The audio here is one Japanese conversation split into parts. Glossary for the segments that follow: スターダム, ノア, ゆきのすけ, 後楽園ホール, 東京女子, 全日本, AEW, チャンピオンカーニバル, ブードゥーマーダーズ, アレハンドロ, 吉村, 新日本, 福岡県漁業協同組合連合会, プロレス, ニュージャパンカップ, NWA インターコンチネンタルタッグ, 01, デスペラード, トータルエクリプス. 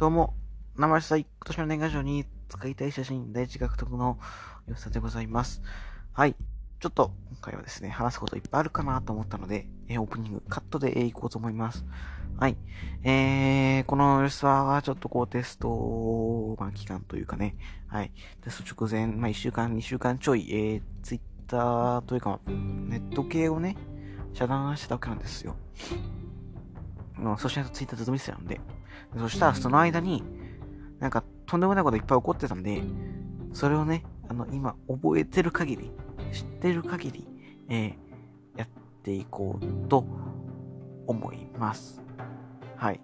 どうも、生下さい。今年の年賀状に使いたい写真、第一獲得のよさでございます。はい。ちょっと、今回はですね、話すこといっぱいあるかなと思ったので、オープニングカットでいこうと思います。はい。このよさはちょっとこうテスト、期間というかね、はい。テスト直前、1週間、2週間ちょい、ツイッターというか、ネット系をね、遮断してたわけなんですよ。そしてツイッターずっと見せてたので、そしたらその間になんかとんでもないこといっぱい起こってたんで、それをね、今覚えてる限り、知ってる限り、やっていこうと思います。はい。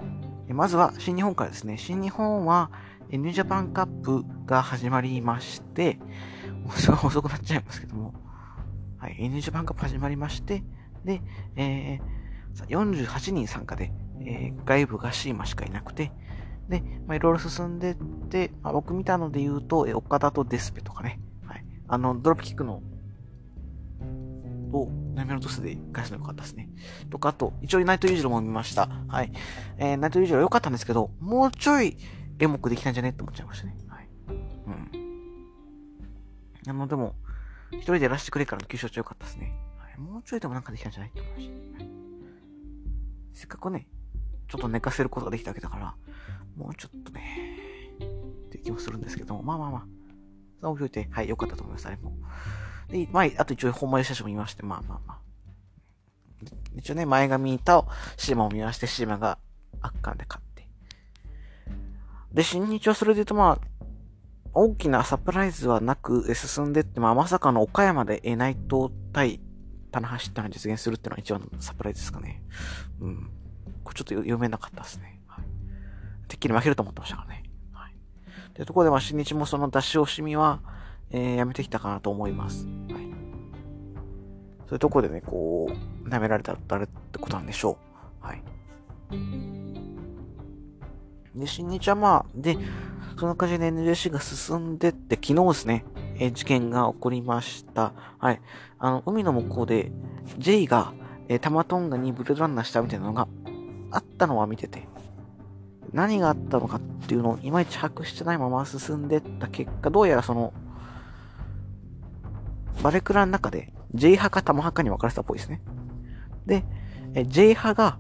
まずは新日本からですね。新日本はニュージャパンカップが始まりまして、遅くなっちゃいますけども、はい、ニュージャパンカップ始まりまして、で、48人参加で、外部がシーマしかいなくて、で、いろいろ進んでって、僕見たので言うと、岡田とデスペとかね、はい、ドロップキックの、ナミロトスで返すの良かったですね。とか、あと、一応ナイトユージロも見ました。はい。ナイトユージロ良かったんですけど、もうちょいエモくできたんじゃねって思っちゃいましたね。はい。うん。でも、一人でラッシュクレイからの急所は良かったですね。はい。もうちょいでもなんかできたんじゃないって思いました。はい、せっかくね、ちょっと寝かせることができたわけだから、もうちょっとね、っていう気もするんですけども、まあ。そう置いといて、はい、良かったと思います、あれも。で、あと一応、本丸写真も見まして、一応ね、前髪とシーマを見まして、シーマが圧巻で勝って。で、新日はそれで言うと、大きなサプライズはなく進んでって、まさかの岡山で内藤対棚橋ってのが実現するっていうのが一番のサプライズですかね。うん。これちょっと読めなかったですね。はい。てっきり負けると思ってましたからね。はい。というところで、新日もその出し惜しみは、やめてきたかなと思います。はい。そういうところでね、こう、舐められたらってことなんでしょう。はい。で、新日はで、そんな感じで NJC が進んでって、昨日ですね、事件が起こりました。はい。海の向こうで、J が、タマトンガにブレードランナーしたみたいなのがあったのは見てて、何があったのかっていうのをいまいち把握してないまま進んでった結果、どうやらその、バレクラの中で J 派かタマ派かに分かれてたっぽいですね。で、J 派が、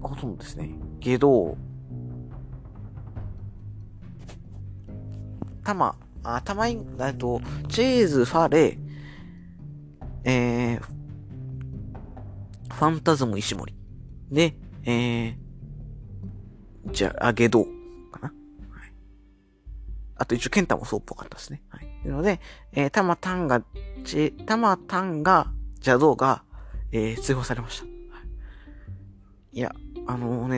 ほとんどですね、ゲドタマ、タマイン、チーズ、ファレ、ファンタズム、石森。で、じゃあ、ゲドかな、はい。あと一応、ケンタもそうっぽかったですね。はい。なので、タマタンが、ジャドーが、追放されました。はい、いや、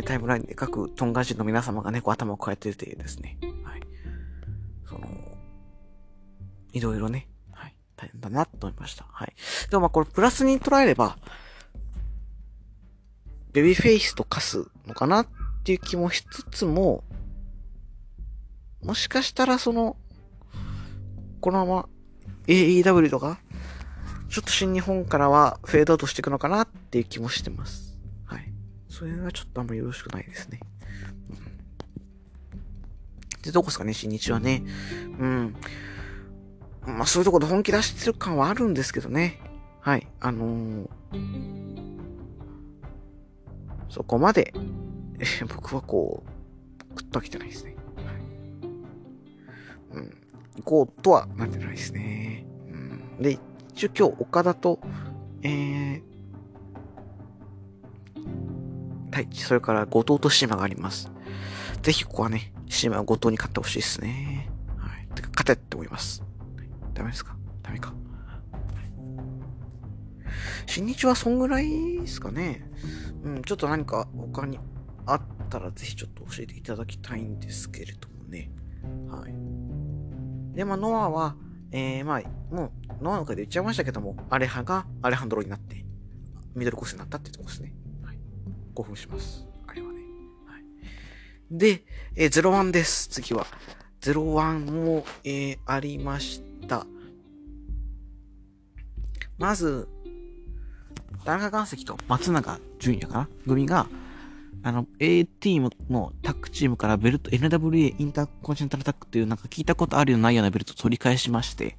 タイムラインで各トンガ人の皆様がね、こう頭を抱えててですね。はい。いろいろね、はい、大変だなと思いました。はい。でもこれプラスに捉えれば、ベビーフェイスと化すのかなっていう気もしつつも、もしかしたらこのまま AEW とか、ちょっと新日本からはフェードアウトしていくのかなっていう気もしてます。はい。それはちょっとあんまりよろしくないですね。で、どこですかね、新日はね。うん。そういうところで本気出してる感はあるんですけどね。はい。そこまで、僕はグッとは来てないですね。はい、うん。行こうとはなってないですね。うん、で、一応今日、岡田と、太一、それから後藤と島があります。ぜひここはね、島は後藤に勝ってほしいですね。はい。てか、勝てって思います。ダメですか？ダメか。新日はそんぐらいですかね。うん、ちょっと何か他にあったらぜひちょっと教えていただきたいんですけれどもね。はい。で、ノアは、もう、ノアの回で言っちゃいましたけども、アレハがアレハンドロになって、ミドルコースになったってとこですね。はい。興奮します。あれはね。はい。で、01です。次は。01も、ありました。まず、田中岩石と松永純也かな組が、AT のタッグチームからベルト、NWA インターコンチネンタルタッグっていうなんか聞いたことあるようないようなベルトを取り返しまして、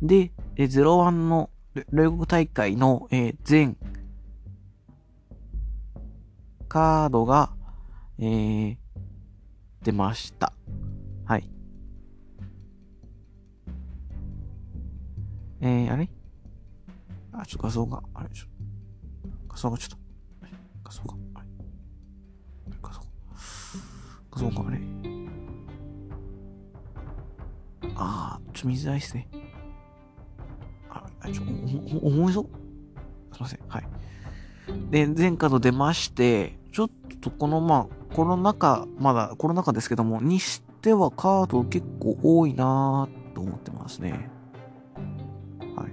で、01の両国大会の全カードが、出ました。はい。あれ？あ、ちょっと画像が、あれでしょ。画像がちょっと、画像が、あれ？画像があれ？あー、ちょっと見づらいっすね。あ、ちょっと、重いぞ。すいません。はい。で、前回と出まして、ちょっとこの、まあ、まだコロナ禍ですけども、にしてはカード結構多いなーと思ってますね。はい。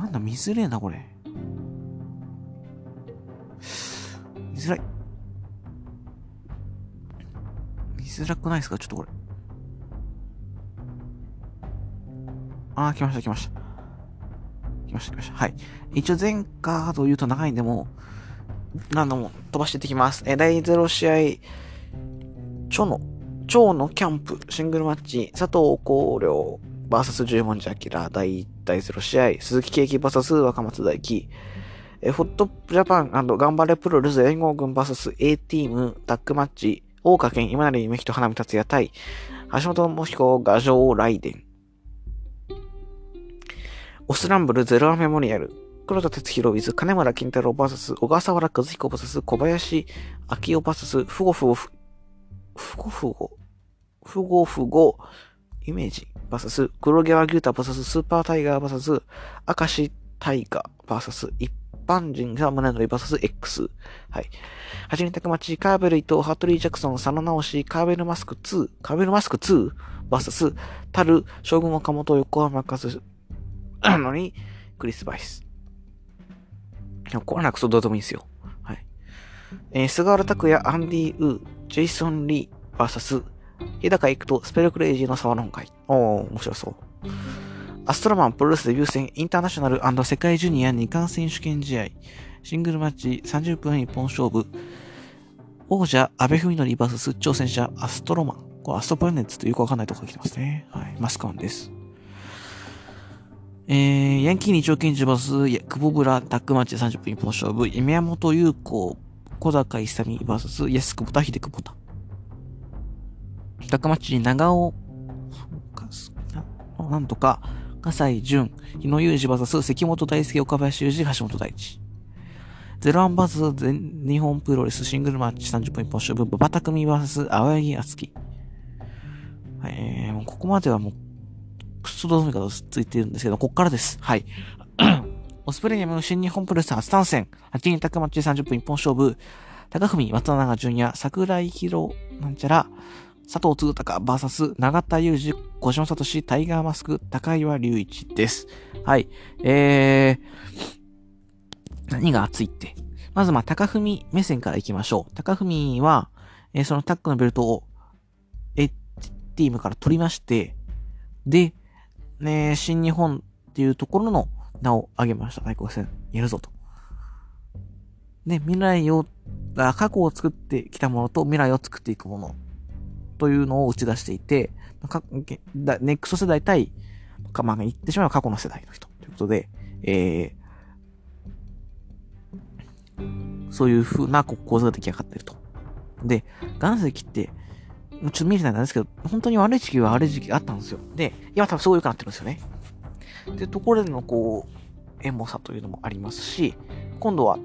なんだ、見づれえな、これ。見づらい。見づらくないですか？ちょっとこれ。あー、来ました。はい。一応前カードを言うと長いんでも、何度も飛ばしていってきます。第0試合、蝶のキャンプ、シングルマッチ、佐藤光陵 VS 十文字明。第0試合、鈴木景樹 VS 若松大輝。ホットジャパン&頑張れプロレス連合軍 VS A チームタッグマッチ、大岡健、今成夢人、花見達也対、橋本智彦、牙城雷電。オスランブルゼロアメモリアル、黒田哲弘 with 金村金太郎 vs 小笠原和彦 vs 小林明夫 vs ふごふごイメージ vs 黒毛和牛太 vs スーパータイガー vs 明石タイガー vs 一般人が胸のり vs X。 はい。はじめたくまち、カーベル伊藤、ハットリージャクソン、佐野直し、カーベルマスク2 vs タル将軍岡本横浜和なのに、クリス・バイス。コロナクソどうでもいいんですよ。はい。菅原拓也、アンディ・ウー、ジェイソン・リー、VS、日高行くと、スペルクレイジーの沢の本会。面白そう。アストロマンプロレスデビュー戦、インターナショナル&世界ジュニア2冠選手権試合、シングルマッチ30分一本勝負、王者、阿部文則 VS、挑戦者、アストロマン。これ、アストプラネッツってよくわかんないところが来てますね。はい。マスカンです。ヤンキー二丁拳銃バス、久保村、タックマッチ30分一本勝負、宮本優子、小坂勇バス、安久保田、秀久保田。タックマッチ、長尾、なんとか、笠井淳、日野裕二バス、関本大輔、岡林裕二、橋本大地。ゼロアンバス、日本プロレスシングルマッチ30分一本勝負、馬場拓海バス、青柳敦樹。もうここまではもう、クソどうみかとついてるんですけど、こっからです。はい。オスプレイの新日本プロレス初参戦。8人タッグマッチ30分一本勝負。高文、松永純也、桜井宏、なんちゃら、佐藤嗣隆、VS、永田裕二、小島聡、タイガーマスク、高岩隆一です。はい。何が熱いって。まず、高文目線から行きましょう。高文は、そのタッグのベルトを、チームから取りまして、で、ね、新日本っていうところの名を挙げました。対抗戦やるぞと。で、過去を作ってきたものと未来を作っていくものというのを打ち出していて、ネクスト世代対、言ってしまえば過去の世代の人ということで、そういう風な構図が出来上がっていると。で、岩石って、ちょっと見れてないんですけど、本当に悪い時期は悪い時期あったんですよ。で、今多分すごい良くなってるんですよね。で、ところでのエモさというのもありますし、今度は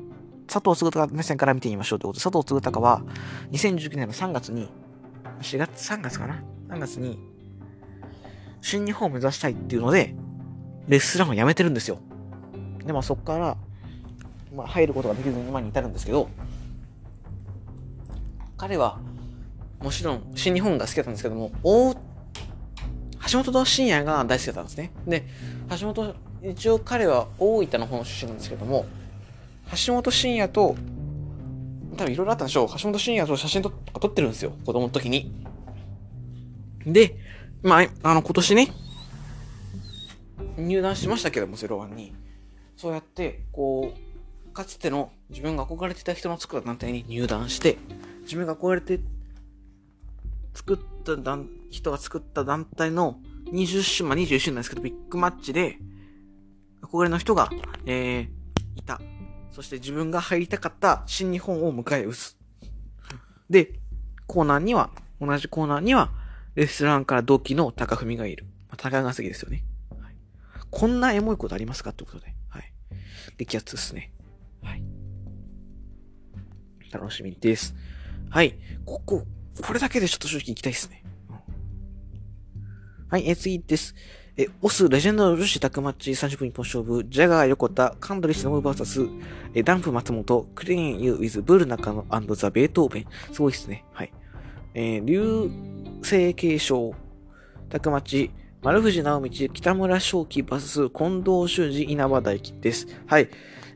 佐藤嗣隆目線から見てみましょうということで、佐藤嗣隆は2019年の3月に新日本を目指したいっていうので、レスラーを辞めてるんですよ。で、そこから、入ることができずに今に至るんですけど、彼は、もちろん、新日本が好きだったんですけども、橋本真也が大好きだったんですね。で、一応彼は大分の方の出身なんですけども、橋本真也と、多分いろいろあったんでしょう。橋本真也と写真とか撮ってるんですよ。子供の時に。で、今年ね、入団しましたけども、01に。そうやって、かつての自分が憧れてた人の作った団体に入団して、自分が憧れて作った人が作った団体の21周年なんですけど、ビッグマッチで憧れの人が、いた。そして自分が入りたかった新日本を迎え撃つ。で、同じコーナーには、レスランから同期の高文がいる。高がすぎですよね、はい。こんなエモいことありますかってことで。はい。激アツですね。はい。楽しみです。はい。これだけでちょっと正直行きたいですね。うん、はい、次です。オス、レジェンドの女子タッグマッチ30分一本勝負、ジャガー横田、カンドリシノブバーサス、ダンプ松本、クレーンユーウィズ、ブル中野&ザ・ベートーベン。すごいですね。はい。流星継承、タッグマッチ、丸藤直道、北村正輝、バス、近藤修二、稲葉大輝です。はい。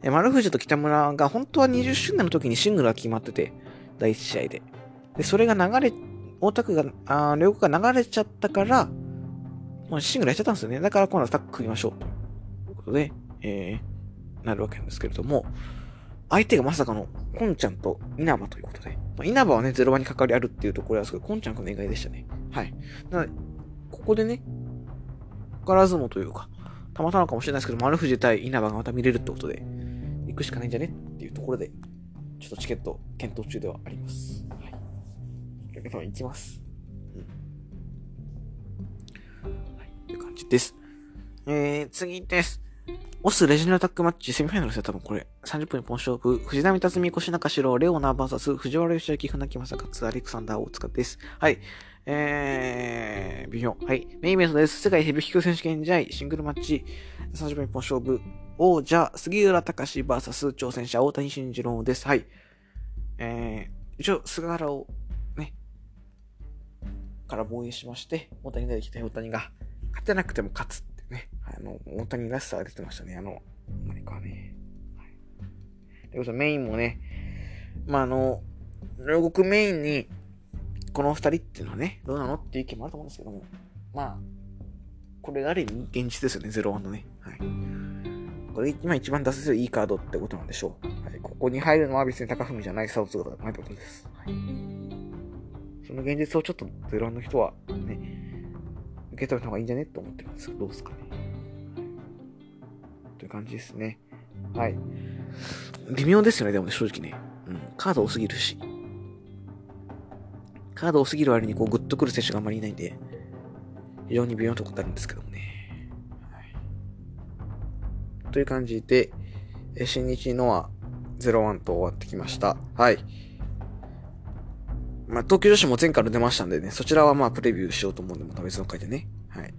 丸藤と北村が本当は20周年の時にシングルが決まってて、第1試合で。で、それが大田区が、両国が流れちゃったから、シングルやっちゃったんですよね。だから今度はタッグ組みましょうということで、なるわけなんですけれども、相手がまさかのコンちゃんと稲葉ということで、稲葉はねゼロ番に関わりあるっていうところなんですけど、コンちゃんがの意外でしたね。はい。なのでここでね、宝相撲というかたまたまかもしれないですけど、丸藤対稲葉がまた見れるってことで行くしかないんじゃねっていうところで、ちょっとチケット検討中ではあります。はい。行きます。です。次です。オスレジェンドタッグマッチセミファイナルですよ、多分これ。30分一本勝負。藤波辰巳、腰中城、レオナー VS 藤原義明、船木正勝、アレクサンダー大塚です。はい。微妙。はい。メインイベントです。世界ヘビー級選手権試合、シングルマッチ、30分一本勝負。王者、杉浦隆史 VS 挑戦者、大谷慎次郎です。はい。一応、菅原をね、から防衛しまして、大谷が出てきて、大谷が、勝てなくても勝つってね。大谷らしさが出てましたね。何かね。はい。ということで、メインもね、両国メインに、この二人っていうのはね、どうなのっていう意見もあると思うんですけども、これある意味現実ですよね、0-1のね。はい。これ今一番出せるいいカードってことなんでしょう。はい。ここに入るのは別に高文じゃない、差をつけたことはないということです。はい。その現実をちょっと0-1の人は、ね、受け止めた方がいいんじゃねと思ってるんですけど、どうですかね。という感じですね。はい。微妙ですよね、でもね、正直ね。うん。カード多すぎるし。カード多すぎる割に、グッとくる選手があんまりいないんで、非常に微妙なところになるんですけどもね。はい。という感じで、新日のは0-1と終わってきました。はい。東京女子も前回出ましたんでね、そちらはプレビューしようと思うんで、また別の回でね。はい。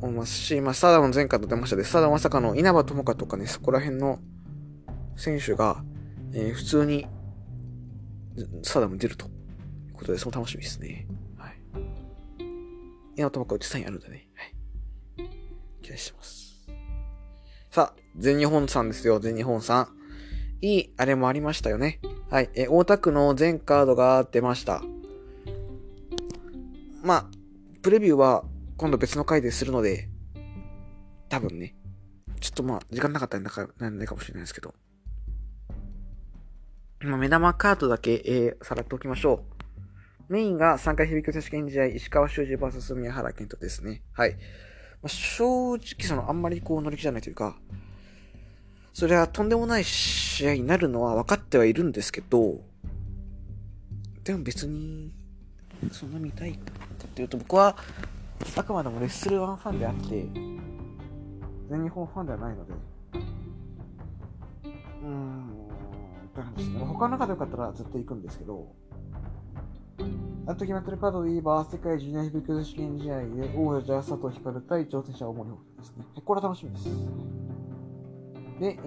思いますし、スターダム前回出ましたで、スターダムまさかの稲葉友香とかね、そこら辺の選手が、普通に、スターダム出るということで、その楽しみですね。はい。稲葉友香うち3位あるんでね。はい。期待してます。さあ、全日本さんですよ、全日本さん。いい、あれもありましたよね。はい。大田区の全カードが出ました。プレビューは今度別の回でするので、多分ね、ちょっと時間なかったらなんないかもしれないですけど。目玉カードだけ、さらっておきましょう。メインが3回響き選手権試合、石川修司 VS 宮原健人ですね。はい。正直あんまり乗り気じゃないというか、それはとんでもない試合になるのは分かってはいるんですけど、でも別にそんな見たいかっていうと、僕はあくまでもレッスルワンファンであって全日本ファンではないので、他の中でよかったら絶対行くんですけど、あと決まってるカードで言えば世界ジュニアヘビー級試験試合で王者佐藤光対挑戦者大森穂ですね。これは楽しみです。で、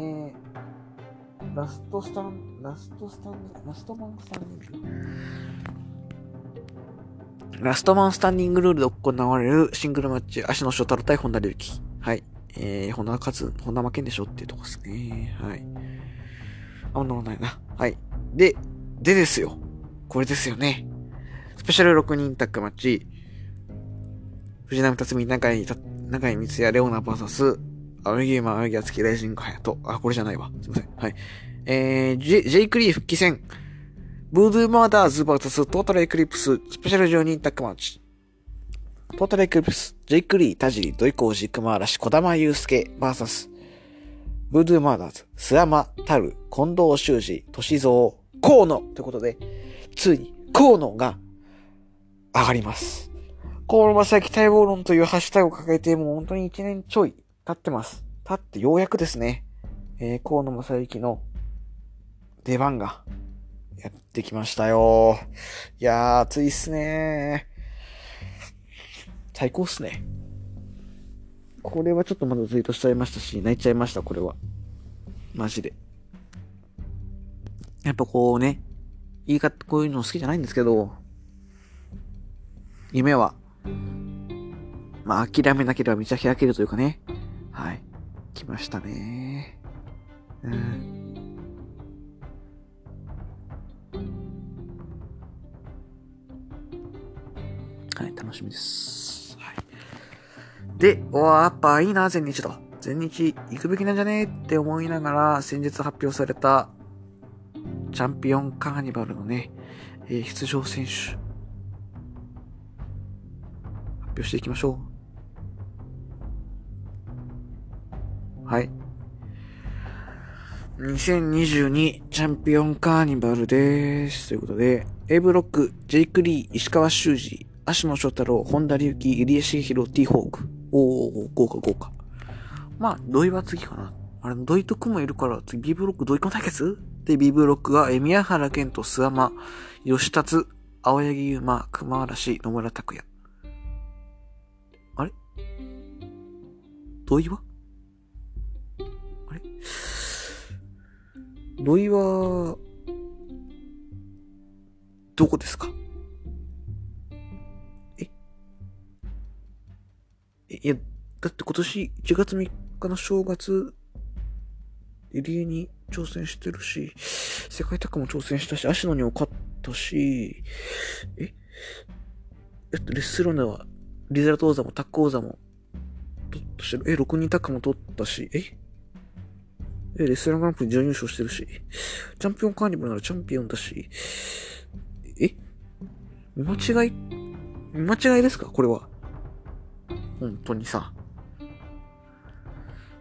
ラストマンスタンディングルールで行われるシングルマッチ、足の翔太郎対本田隆起。はい。本田負けんでしょっていうとこですね。はい。あんなもんないな。はい。でですよ。これですよね。スペシャル6人タッグマッチ。藤波辰巳、中井光也、レオナ VS、青柳山、青柳敦樹、大臣、隼人。あ、これじゃないわ。すいません。はい。ジェイクリー復帰戦。ブードゥーマーダーズ VS トータルエクリプス、スペシャル12タッグマッチ。トータルエクリプス、ジェイクリー、田尻、土井浩二、熊嵐、小玉祐介 VS、ブードゥーマーダーズ、諏訪間、タル、近藤修二、歳三、河野ということで、ついに河野が上がります。河野正幸待望論というハッシュタグを掲げて、もう本当に1年ちょい経ってます。経ってようやくですね、河野正幸の出番がやってきましたよ。いやー、暑いっすねー。最高っすね。これはちょっとまだツイートしちゃいましたし、泣いちゃいました、これは。マジで。やっぱこうね、言い方、こういうの好きじゃないんですけど、夢は、まあ、諦めなければ道は開けるというかね。はい。来ましたね。はい、楽しみです。はい。で、やっぱいいな、全日と。全日行くべきなんじゃねって思いながら、先日発表された、チャンピオンカーニバルのね、出場選手、発表していきましょう。はい。2022チャンピオンカーニバルです。ということで、A ブロック、ジェイク・リー、石川修司、芦野翔太郎、本田隆起、入江茂弘、T ホーク。豪華豪華。まあ、土井は次かな。あれ、土井と組もいるから、次 B ブロック、土井君対決で、B ブロックが、宮原健と諏訪間、吉達、青柳優馬、熊嵐、野村拓也。あれ土井はあれ土井は、どこですか？いや、だって今年1月3日の正月、入江に挑戦してるし、世界タッグも挑戦したし、芦野にも勝ったし、レッスルーナは、リザルト王座もタッグ王座も、取ったし、6人タッグも取ったし、レッスルーナグランプリ準優勝してるし、チャンピオンカーニバルならチャンピオンだし、見間違いですか？これは。本当にさ。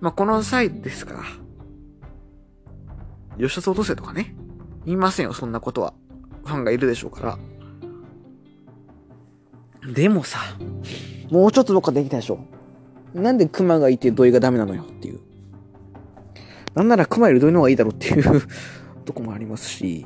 まあ、この際ですから。吉田総統生とかね。言いませんよ、そんなことは。ファンがいるでしょうから。でもさ、もうちょっとどっかできたでしょ。なんで熊がいて土井がダメなのよっていう。なんなら熊より土井の方がいいだろうっていうとこもありますし、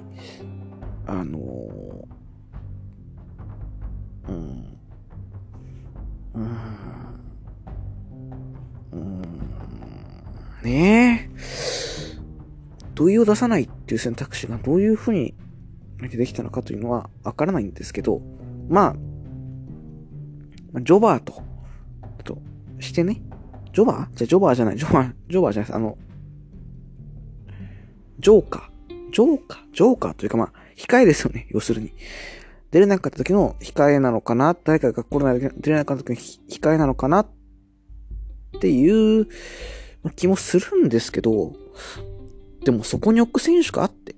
ねえ、土井を出さないっていう選択肢がどういうふうにできたのかというのはわからないんですけど、まあ、ジョバーとしてね、ジョーカーというかまあ、控えですよね、要するに。出れなかった時の控えなのかな、誰かがコロナで出れなかった時の控えなのかなっていう気もするんですけど、でもそこに置く選手かって。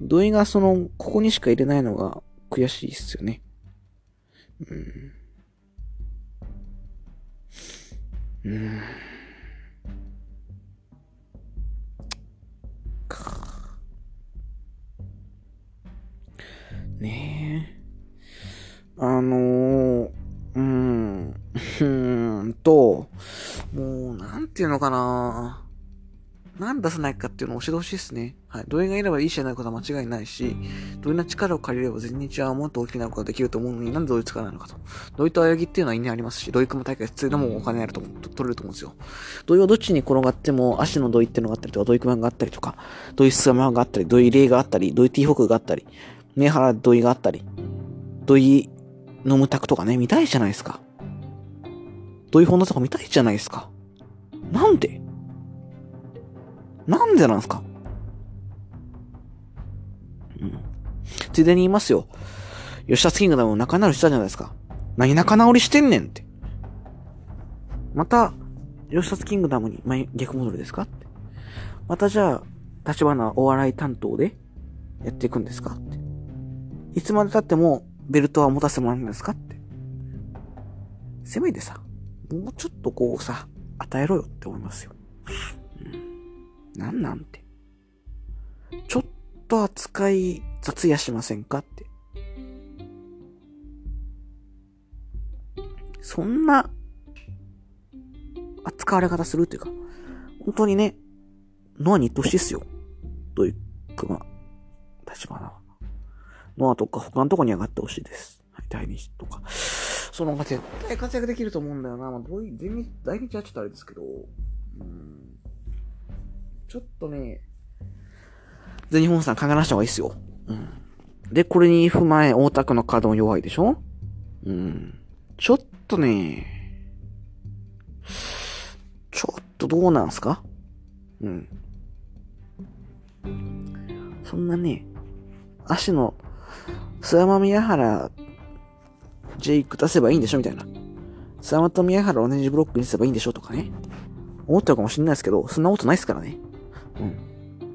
土井がここにしか入れないのが悔しいっすよね。ねえ。もう、なんていうのかな。何出さないかっていうのを教えてほしいですね。はい。土井がいればいい試合になることは間違いないし、土井の力を借りれば全日はもっと大きなことができると思うのに、なんで土井使わないのかと。土井と青柳っていうのは因縁ありますし、土井組む大会普通でもお金あると取れると思うんですよ。土井はどっちに転がっても、足の土井っていうのがあったりとか、土井組があったりとか、土井諏訪間があったり、土井霊があったり、土井 T ホークがあったり、宮原土井があったり、土井のむたくとかね、見たいじゃないですか。土井本田とか見たいじゃないですか。なんでなんですか。ついでに言いますよ。吉田キングダムの仲直りしたじゃないですか。何仲直りしてんねんって。また、秒殺キングダムに、まあ、逆戻るですかって、またじゃあ立花お笑い担当でやっていくんですかって、いつまで経ってもベルトは持たせてもらうんですかって、せめてさ、もうちょっとこうさ、与えろよって思いますよ。うん、なんてちょっと扱い雑やしませんかって、そんな扱われ方するっていうか、本当にね、ノアに言ってほしいっすよ。というか、立花はノアとか他のとこに上がってほしいです。はい、第二とか。その方が絶対活躍できると思うんだよな。まあ、どういう、第二はちょっとあれですけど、ちょっとね、全日本さん考え直した方がいいっすよ。うん。で、これに踏まえ、大田区のカードも弱いでしょ？ちょっとね、ちょっとどうなんすか？そんなね、足の、諏訪間宮原、ジェイク出せばいいんでしょみたいな。諏訪間と宮原を同じブロックにすればいいんでしょとかね。思ってるかもしれないですけど、そんなことないですからね。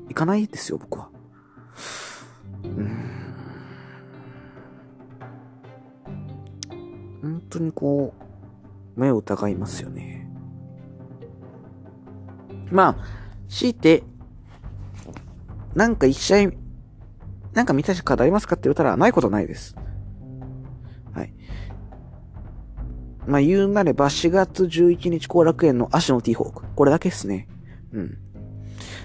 いかないですよ、僕は。本当にこう、目を疑いますよね。まあ、強いて、なんか一試合、なんか見たカードありますかって言ったら、ないことないです。はい。まあ、言うなれば、4月11日、後楽園の足の T ホーク。これだけっすね。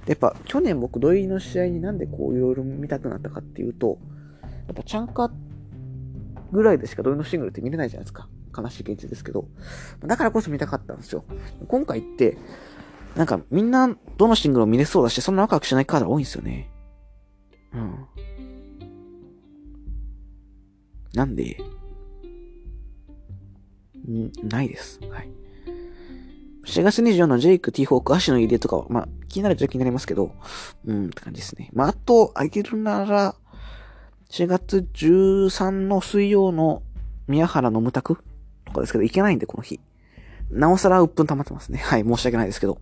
で、やっぱ、去年僕、土井の試合になんでこう、いろいろ見たくなったかっていうと、やっぱ、チャンカぐらいでしか土井のシングルって見れないじゃないですか。悲しい現実ですけど。だからこそ見たかったんですよ。今回って、なんかみんなどのシングルも見れそうだし、そんなワクワクしないカードが多いんですよね。なんで、ないです。はい。4月24のジェイク、T フォーク、足の入れとかは、まあ気になると気になりますけど、って感じですね。まああと、あげるなら、4月13の水曜の宮原の無卓とかですけど、いけないんで、この日。なおさら鬱憤溜まってますね。はい、申し訳ないですけど。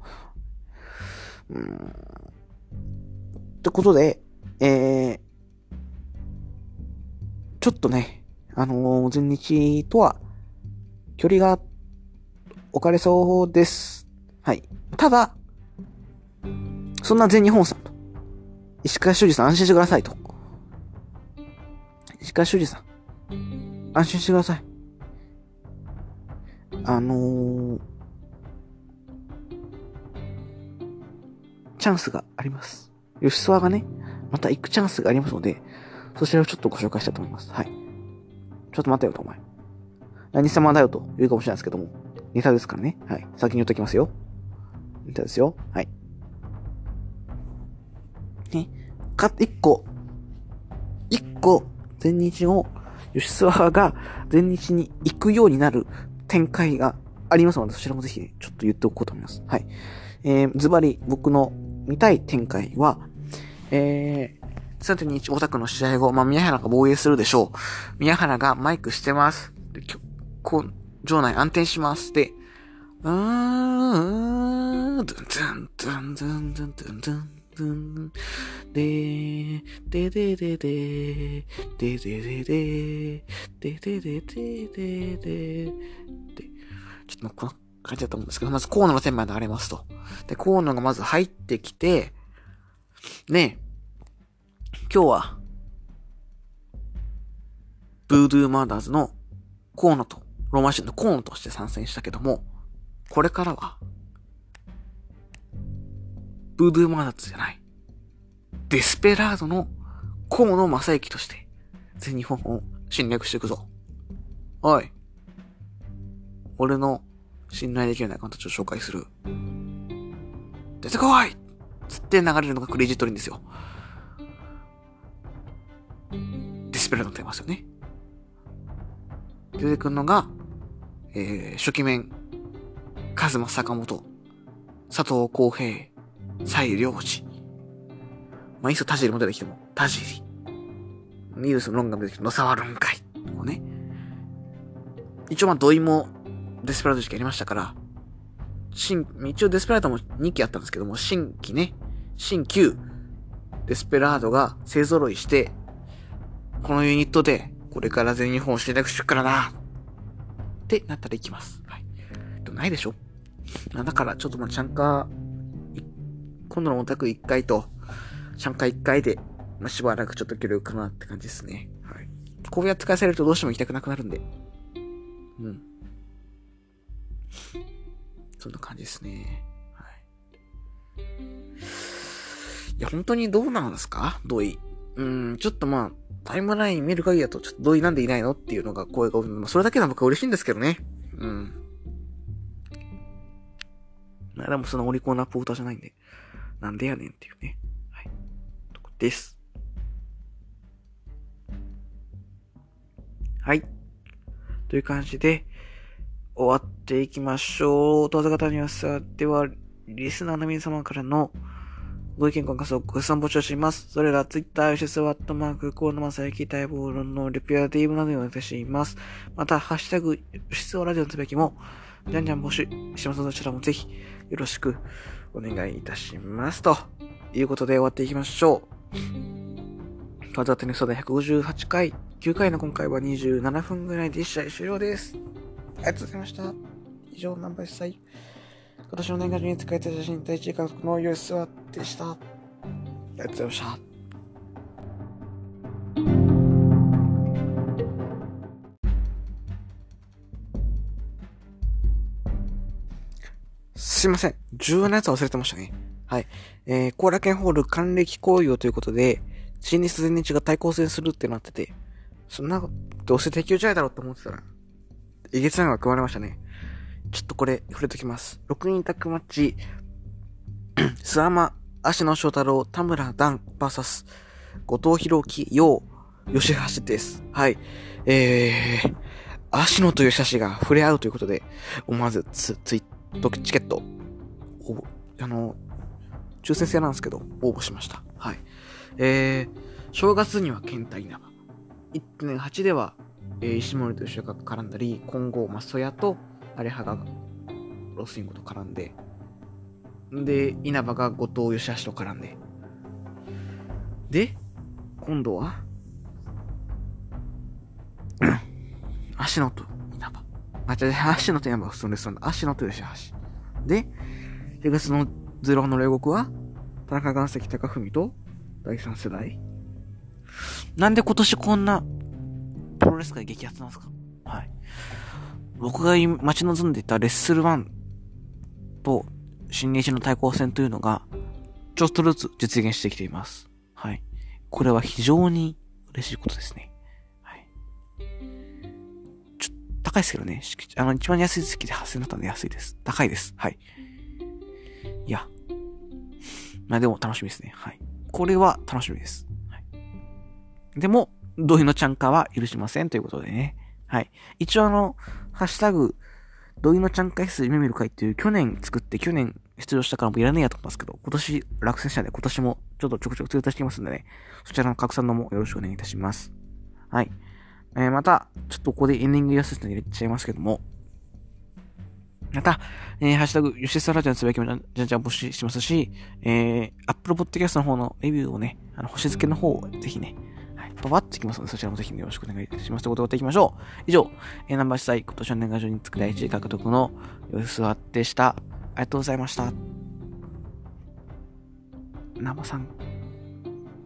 ってことで、ちょっとね、前日とは、距離が置かれそうです。はい。ただ、そんな全日本さんと、石川修司さん安心してくださいと。石川修司さん、安心してください。チャンスがあります。吉沢がね、また行くチャンスがありますので、そちらをちょっとご紹介したいと思います。はい。ちょっと待てよと、お前。何様だよと言うかもしれないですけども、ネタですからね。はい。先に言っておきますよ。ネタですよ。はい。ね。一個、前日を、吉沢が前日に行くようになる、展開がありますので、そちらもぜひ、ね、ちょっと言っておこうと思います。はい。ズバリ、僕の見たい展開は、32日、大田区の試合後、まあ、宮原が防衛するでしょう。宮原がマイクしてます。で、場内暗転します。で、で、ちょっとこんな感じだと思うんですけど、まず河野の線まで流れますと。で、河野がまず入ってきて、ねえ、今日は、ブードゥーマーダーズの河野と、ローマンシンの河野として参戦したけども、これからは、ブードゥーマーダーズじゃない。デスペラードの河野正幸として全日本を侵略していくぞ。おい。俺の信頼できるようなアカウントを紹介する。出てこい！つって流れるのがクレイジットリンですよ。デスペラードのテーマですよね。出てくるのが、初期面、カズマ坂本、佐藤浩平、蔡良治。まあ、いっそ田尻も出てきても、田尻。いいですよ、ロンが出てきて、野沢論会。こうね。一応まあ、土井もデスペラード時期やりましたから、一応デスペラードも2機あったんですけども、新機ね、新旧デスペラードが勢揃いして、このユニットで、これから全日本を侵略していくからなってなったら行きます。はい。でもないでしょ。だから、ちょっともうチャンカー、今度のオタク1回と、チャンカー1回で、まあ、しばらくちょっと協力かなって感じですね。はい。こうやって返されるとどうしても行きたくなくなるんで。うん。そんな感じですね。はい。いや、本当にどうなんですか？同意。ちょっとまあ、タイムライン見る限りだと、ちょっと同意なんでいないのっていうのが声が多い。まあ、それだけで僕は嬉しいんですけどね。うん。でもそのお利口なポーターじゃないんで、なんでやねんっていうね。はい。とこです。はい。という感じで、終わっていきましょう。とわざ方にはさ、では、リスナーの皆様からのご意見、ご感想、ご質問募集します。それら、Twitter、USS、コーナマサイキ、待望論のレピュアディーブなどにお願いします。また、ハッシュタグ、質問ラジオのつぶやきも、じゃんじゃん募集しますので、そちらもぜひ、よろしくお願いいたします。ということで、終わっていきましょう。とわざ方にはさ、158回、9回の今回は27分ぐらいで1試合終了です。ありがとうございました。以上、ナンバー主催。今年の年賀状に使えた写真、第1位獲得の吉沢でした。ありがとうございました。すいません。重要なやつは忘れてましたね。はい。後楽園ホール還暦興行ということで、新日前日が対抗戦するってなってて、そんな、どうせ適用じゃないだろうと思ってたら、えげつないのが組まれましたね。ちょっとこれ、触れときます。6人タッグマッチ、諏訪間、芦野翔太郎、田村段、バーサス、後藤弘樹、陽、吉橋です。はい。芦野と吉橋が触れ合うということで、思わずチケット、抽選制なんですけど、応募しました。はい。正月には健太稲葉。1.8 では、石森と吉岡が絡んだり、今後、まあ、曽谷と有葉がロスインゴと絡んで、で、稲葉が後藤義橋と絡んで、で、今度は、芦野と稲葉。あ、じゃ芦野と稲葉が普通のレストランだ。芦野と吉橋。で、4月の0の冷獄は、田中岩石貴文と第3世代。なんで今年こんな、プロレス界激アツなんですか？はい。僕が待ち望んでいたレッスル1と新日の対抗戦というのが、ちょっとずつ実現してきています。はい。これは非常に嬉しいことですね。はい。ちょっと高いですけどね。一番安い月で8000だったんで安いです。高いです。はい。いや。まあでも楽しみですね。はい。これは楽しみです。でも、同意のちゃんかは許しませんということでね。はい。一応ハッシュタグ、同意のちゃんか S 夢見る会っていう去年作って、去年出場したからもういらねえやと思ったんですけど、今年落選したんで、今年もちょっとちょくちょくツイートしてきますんでね。そちらの拡散のもよろしくお願いいたします。はい。また、ちょっとここでエンディングやすいのに入れちゃいますけども、また、ハッシュタグ、吉沢ラジオのつぶやきもじゃんじゃん募集しますし、Apple Podcast の方のレビューをね、星付けの方をぜひね、パパッといきますので、そちらもぜひよろしくお願いいたします。ということで、終わっていきましょう。以上、ナンバー主催、今年の年賀状につく第1位獲得の様子はでした。ありがとうございました。ナンバさん、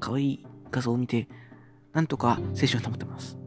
可愛い画像を見て、なんとか精神を保ってます。